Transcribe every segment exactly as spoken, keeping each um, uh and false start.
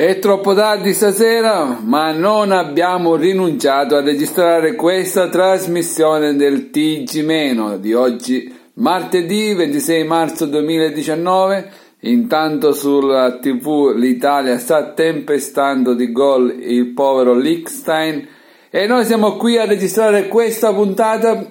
È troppo tardi stasera, ma non abbiamo rinunciato a registrare questa trasmissione del Tiggimeno di oggi, martedì ventisei marzo duemiladiciannove. Intanto sulla tivù l'Italia sta tempestando di gol il povero Liechtenstein e noi siamo qui a registrare questa puntata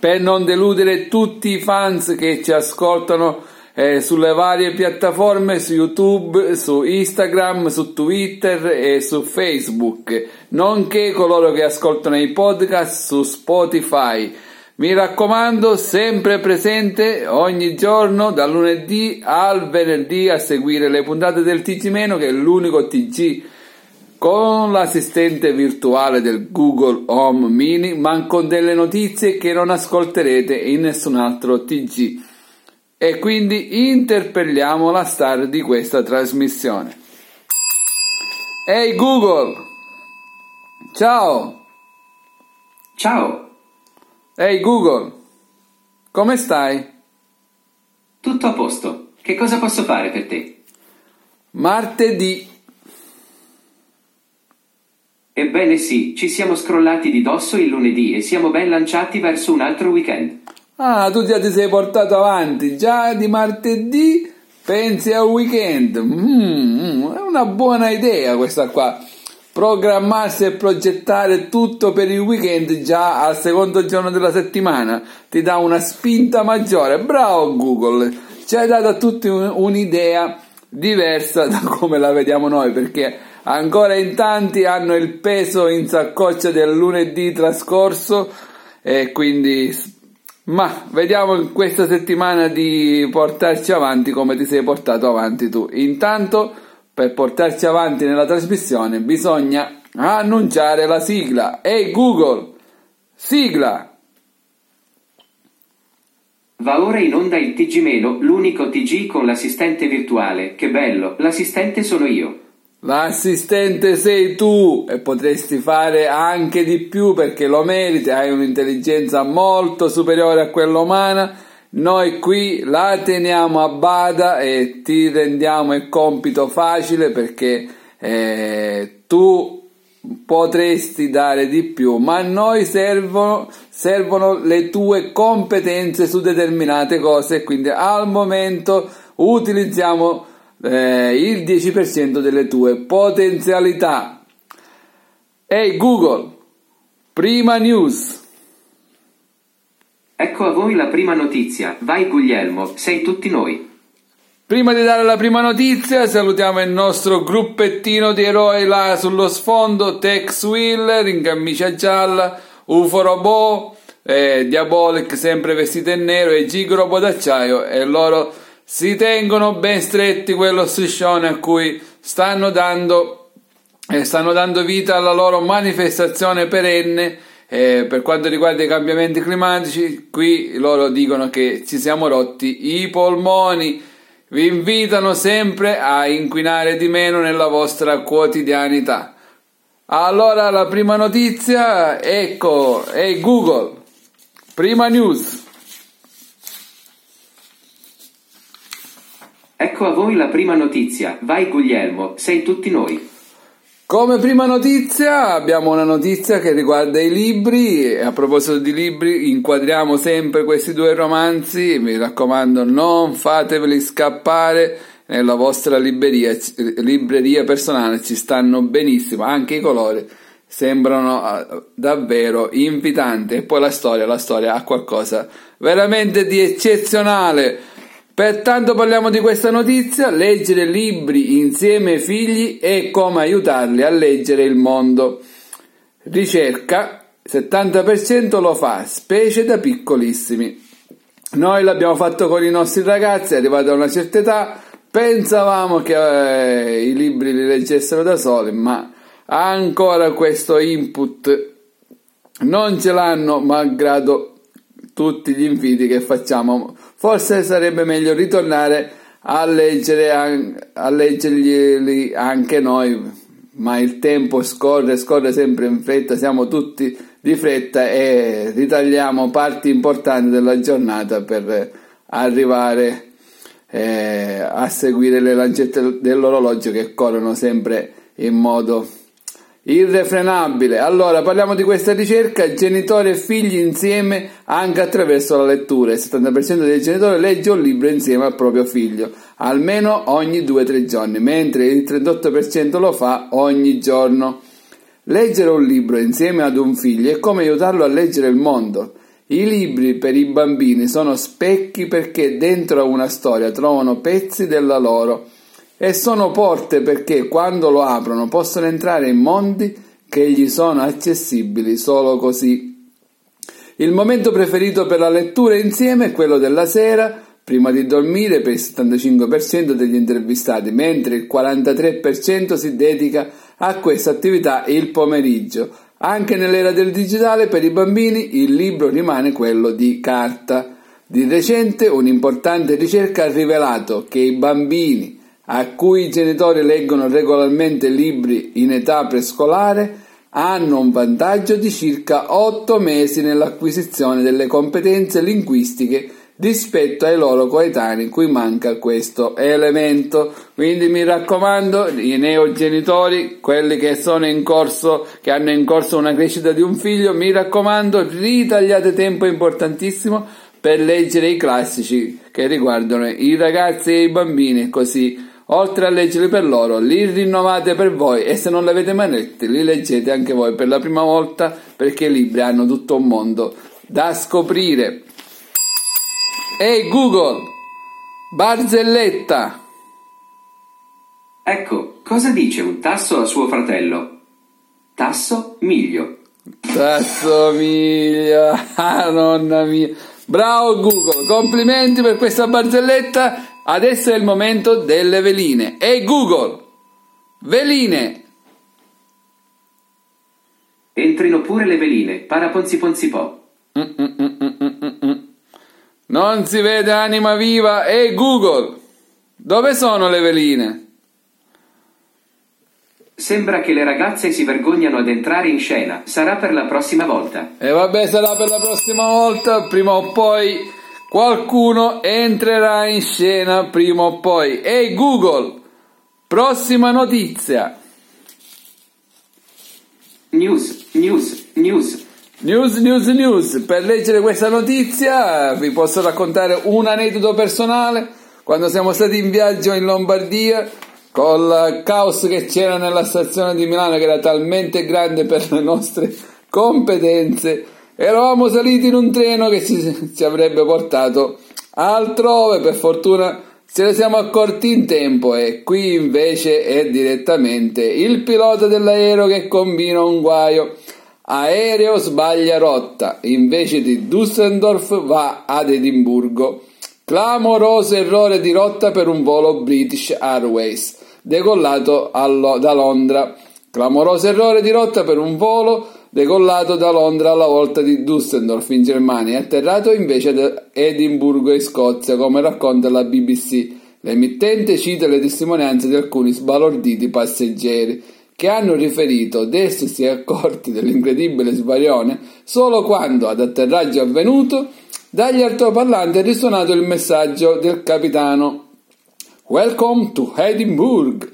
per non deludere tutti i fans che ci ascoltano eh, sulle varie piattaforme, su YouTube, su Instagram, su Twitter e su Facebook, nonché coloro che ascoltano i podcast su Spotify. Mi raccomando, sempre presente ogni giorno dal lunedì al venerdì a seguire le puntate del Tiggimeno, che è l'unico T G con l'assistente virtuale del Google Home Mini, ma con delle notizie che non ascolterete in nessun altro T G. E quindi interpelliamo la star di questa trasmissione. Ehi hey Google! Ciao! Ciao! Ehi hey Google, come stai? Tutto a posto, che cosa posso fare per te? Martedì. Ebbene sì, ci siamo scrollati di dosso il lunedì e siamo ben lanciati verso un altro weekend. Ah, tu già ti sei portato avanti, già di martedì pensi al weekend. Mm, è una buona idea questa qua. Programmarsi e progettare tutto per il weekend già al secondo giorno della settimana ti dà una spinta maggiore. Bravo Google, ci hai dato a tutti un, un'idea diversa da come la vediamo noi, perché ancora in tanti hanno il peso in saccoccia del lunedì trascorso e quindi, ma vediamo in questa settimana di portarci avanti come ti sei portato avanti tu. Intanto, per portarci avanti nella trasmissione bisogna annunciare la sigla. Ehi Google, sigla! Va ora in onda il Tiggimeno, l'unico T G con l'assistente virtuale. Che bello, l'assistente sono io. L'assistente sei tu e potresti fare anche di più perché lo meriti, hai un'intelligenza molto superiore a quella umana. Noi qui la teniamo a bada e ti rendiamo il compito facile perché eh, tu potresti dare di più, ma a noi servono, servono le tue competenze su determinate cose, quindi al momento utilizziamo eh, il dieci per cento delle tue potenzialità. Ehi hey Google, prima news. Ecco a voi la prima notizia, vai Guglielmo, sei tutti noi. Prima di dare la prima notizia salutiamo il nostro gruppettino di eroi là sullo sfondo, Tex Wheeler in camicia gialla, Ufo Robot, eh, Diabolic sempre vestito in nero e Gigo Robot d'acciaio, e loro si tengono ben stretti quello striscione a cui stanno dando, eh, stanno dando vita alla loro manifestazione perenne. Eh, per quanto riguarda i cambiamenti climatici, qui loro dicono che ci siamo rotti i polmoni. Vi invitano sempre a inquinare di meno nella vostra quotidianità. Allora la prima notizia, ecco, hey Google, prima news. Ecco a voi la prima notizia, vai Guglielmo, sei tutti noi. Come prima notizia abbiamo una notizia che riguarda i libri. A proposito di libri, inquadriamo sempre questi due romanzi, mi raccomando non fateveli scappare nella vostra libreria, libreria personale, ci stanno benissimo, anche i colori sembrano davvero invitanti e poi la storia, la storia ha qualcosa veramente di eccezionale. Pertanto parliamo di questa notizia, leggere libri insieme ai figli e come aiutarli a leggere il mondo. Ricerca, settanta per cento lo fa, specie da piccolissimi. Noi l'abbiamo fatto con i nostri ragazzi, arrivati a una certa età, pensavamo che eh, i libri li leggessero da soli, ma ancora questo input non ce l'hanno, malgrado tutti gli inviti che facciamo. Forse sarebbe meglio ritornare a leggere, a leggerli anche noi, ma il tempo scorre, scorre sempre in fretta, siamo tutti di fretta e ritagliamo parti importanti della giornata per arrivare eh, a seguire le lancette dell'orologio che corrono sempre in modo irrefrenabile. Allora, parliamo di questa ricerca: genitori e figli insieme anche attraverso la lettura. Il settanta per cento dei genitori legge un libro insieme al proprio figlio almeno ogni due tre giorni, mentre il trentotto per cento lo fa ogni giorno. Leggere un libro insieme ad un figlio è come aiutarlo a leggere il mondo. I libri per i bambini sono specchi, perché dentro a una storia trovano pezzi della loro, e sono porte perché quando lo aprono possono entrare in mondi che gli sono accessibili solo così. Il momento preferito per la lettura insieme è quello della sera, prima di dormire, per il settantacinque per cento degli intervistati, mentre il quarantatré per cento si dedica a questa attività il pomeriggio. Anche nell'era del digitale, per i bambini il libro rimane quello di carta. Di recente un'importante ricerca ha rivelato che i bambini a cui i genitori leggono regolarmente libri in età prescolare hanno un vantaggio di circa otto mesi nell'acquisizione delle competenze linguistiche rispetto ai loro coetanei cui manca questo elemento. Quindi mi raccomando, i neogenitori, quelli che sono in corso, che hanno in corso una crescita di un figlio, mi raccomando, ritagliate tempo importantissimo per leggere i classici che riguardano i ragazzi e i bambini, così oltre a leggerli per loro, li rinnovate per voi, e se non li avete mai letti, li leggete anche voi per la prima volta, perché i libri hanno tutto un mondo da scoprire. Ehi Google, barzelletta! Ecco, cosa dice un tasso a suo fratello? Tasso miglio. Tasso miglio, ah, nonna mia. Bravo Google, complimenti per questa barzelletta. Adesso è il momento delle veline. Ehi Google, veline. Entrino pure le veline, paraponzi ponzi po. Mm, mm, mm, mm, mm. Non si vede anima viva. Ehi Google, dove sono le veline? Sembra che le ragazze si vergognano ad entrare in scena. Sarà per la prossima volta. E vabbè, sarà per la prossima volta, prima o poi. Qualcuno entrerà in scena prima o poi. Ehi Google, prossima notizia. News, news, news. News, news, news. Per leggere questa notizia vi posso raccontare un aneddoto personale. Quando siamo stati in viaggio in Lombardia, col caos che c'era nella stazione di Milano, che era talmente grande per le nostre competenze, eravamo saliti in un treno che ci, ci avrebbe portato altrove. Per fortuna ce ne siamo accorti in tempo, e qui invece è direttamente il pilota dell'aereo che combina un guaio. Aereo sbaglia rotta, invece di Düsseldorf va ad Edimburgo. Clamoroso errore di rotta per un volo British Airways decollato allo, da Londra. Clamoroso errore di rotta per un volo decollato da Londra alla volta di Düsseldorf in Germania e atterrato invece ad Edimburgo in Scozia, come racconta la B B C. L'emittente cita le testimonianze di alcuni sbalorditi passeggeri che hanno riferito di essersi accorti dell'incredibile sbarione solo quando, ad atterraggio avvenuto, dagli altoparlanti è risuonato il messaggio del capitano: "Welcome to Edinburgh".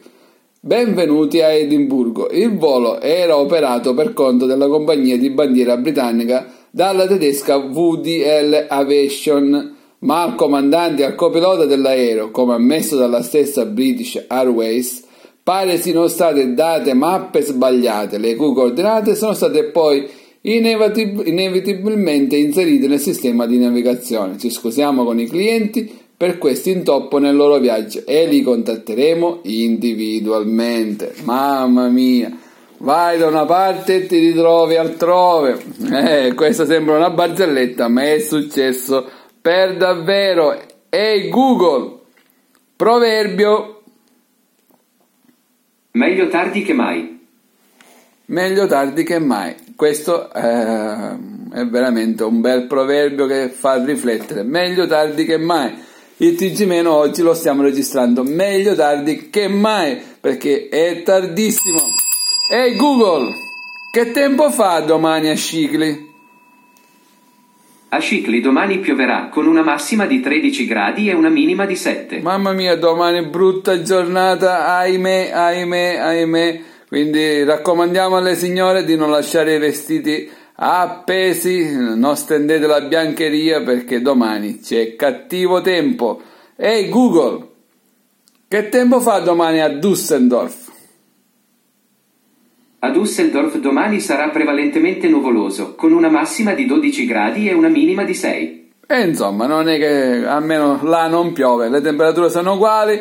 Benvenuti a Edimburgo. Il volo era operato per conto della compagnia di bandiera britannica dalla tedesca W D L Aviation, ma al comandante e al copilota dell'aereo, come ammesso dalla stessa British Airways, pare siano state date mappe sbagliate, le cui coordinate sono state poi inevitabilmente inserite nel sistema di navigazione. Ci scusiamo con i clienti per questo intoppo nel loro viaggio e li contatteremo individualmente. Mamma mia, vai da una parte e ti ritrovi altrove. Eh, questa sembra una barzelletta, ma è successo per davvero. Ehi Google, proverbio. Meglio tardi che mai. Meglio tardi che mai. Questo eh, è veramente un bel proverbio che fa riflettere. Meglio tardi che mai. Il Tiggimeno oggi lo stiamo registrando meglio tardi che mai, perché è tardissimo. Ehi Google, che tempo fa domani a Scicli? A Scicli domani pioverà con una massima di tredici gradi e una minima di sette. Mamma mia, domani brutta giornata, ahimè, ahimè, ahimè. Quindi raccomandiamo alle signore di non lasciare i vestiti appesi, non stendete la biancheria perché domani c'è cattivo tempo. Ehi Google, che tempo fa domani a Düsseldorf? A Düsseldorf domani sarà prevalentemente nuvoloso, con una massima di dodici gradi e una minima di sei. E insomma, non è che almeno là non piove, le temperature sono uguali.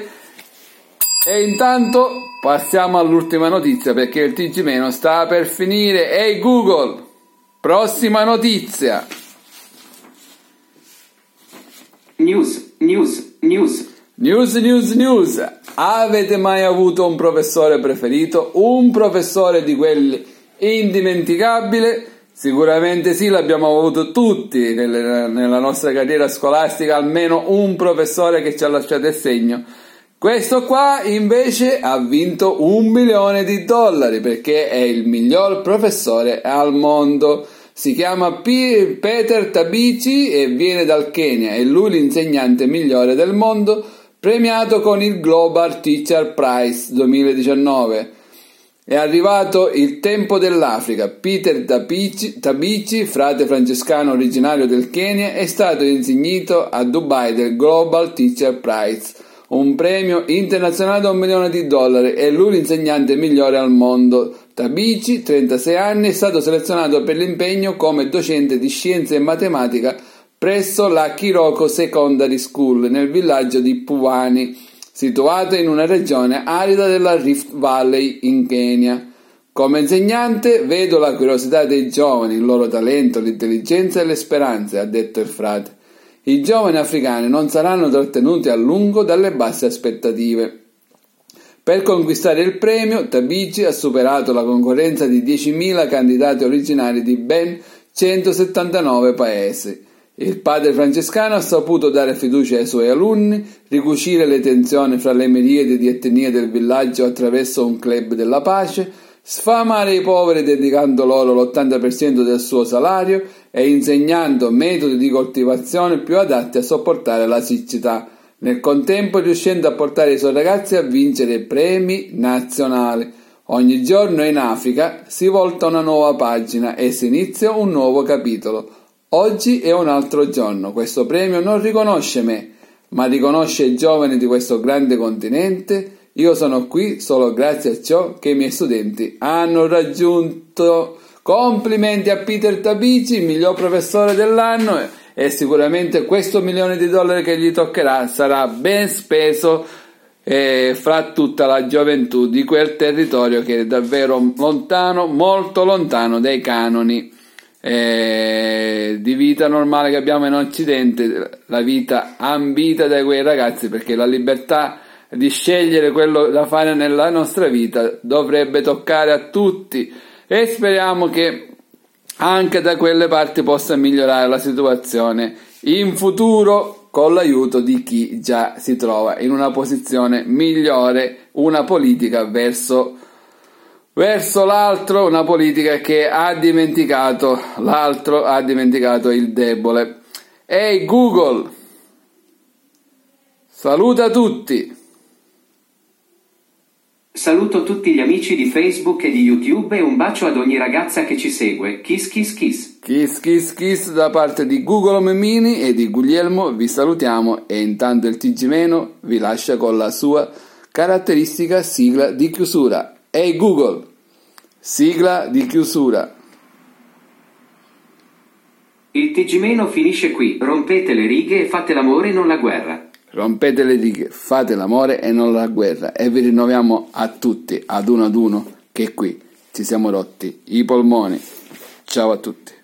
E intanto passiamo all'ultima notizia, perché il Tiggimeno sta per finire. Ehi Google, prossima notizia. News, news, news. News, news, news. Avete mai avuto un professore preferito? Un professore di quelli indimenticabile? Sicuramente sì, l'abbiamo avuto tutti nelle, nella nostra carriera scolastica, almeno un professore che ci ha lasciato il segno. Questo qua invece ha vinto un milione di dollari perché è il miglior professore al mondo. Si chiama P- Peter Tabichi e viene dal Kenya, è lui l'insegnante migliore del mondo, premiato con il Global Teacher Prize duemiladiciannove. È arrivato il tempo dell'Africa. Peter Tabichi, Tabichi, frate francescano originario del Kenya, è stato insignito a Dubai del Global Teacher Prize, un premio internazionale da un milione di dollari. È lui l'insegnante migliore al mondo. Tabichi, trentasei anni, è stato selezionato per l'impegno come docente di scienze e matematica presso la Kiroko Secondary School nel villaggio di Puwani, situata in una regione arida della Rift Valley in Kenya. Come insegnante vedo la curiosità dei giovani, il loro talento, l'intelligenza e le speranze, ha detto il frate. I giovani africani non saranno trattenuti a lungo dalle basse aspettative. Per conquistare il premio, Tabichi ha superato la concorrenza di diecimila candidati originari di ben centosettantanove paesi. Il padre francescano ha saputo dare fiducia ai suoi alunni, ricucire le tensioni fra le miriadi di etnie del villaggio attraverso un club della pace, sfamare i poveri dedicando loro l'ottanta per cento del suo salario e insegnando metodi di coltivazione più adatti a sopportare la siccità, nel contempo riuscendo a portare i suoi ragazzi a vincere premi nazionali. Ogni giorno in Africa si volta una nuova pagina e si inizia un nuovo capitolo. Oggi è un altro giorno. Questo premio non riconosce me, ma riconosce i giovani di questo grande continente. Io sono qui solo grazie a ciò che i miei studenti hanno raggiunto. Complimenti a Peter Tabichi, miglior professore dell'anno, e sicuramente questo milione di dollari che gli toccherà sarà ben speso eh, fra tutta la gioventù di quel territorio che è davvero lontano, molto lontano dai canoni eh, di vita normale che abbiamo in Occidente, la vita ambita da quei ragazzi, perché la libertà di scegliere quello da fare nella nostra vita dovrebbe toccare a tutti, e speriamo che anche da quelle parti possa migliorare la situazione in futuro con l'aiuto di chi già si trova in una posizione migliore, una politica verso, verso l'altro, una politica che ha dimenticato l'altro, ha dimenticato il debole. Ehi Google, saluta tutti! Saluto tutti gli amici di Facebook e di YouTube e un bacio ad ogni ragazza che ci segue. Kiss kiss kiss. Kiss kiss kiss da parte di Google Home Mini e di Guglielmo. Vi salutiamo e intanto il Tiggimeno vi lascia con la sua caratteristica sigla di chiusura. Ehi Google, sigla di chiusura. Il Tiggimeno finisce qui. Rompete le righe e fate l'amore e non la guerra. Rompete le righe, fate l'amore e non la guerra, e vi rinnoviamo a tutti, ad uno ad uno, che qui ci siamo rotti i polmoni. Ciao a tutti.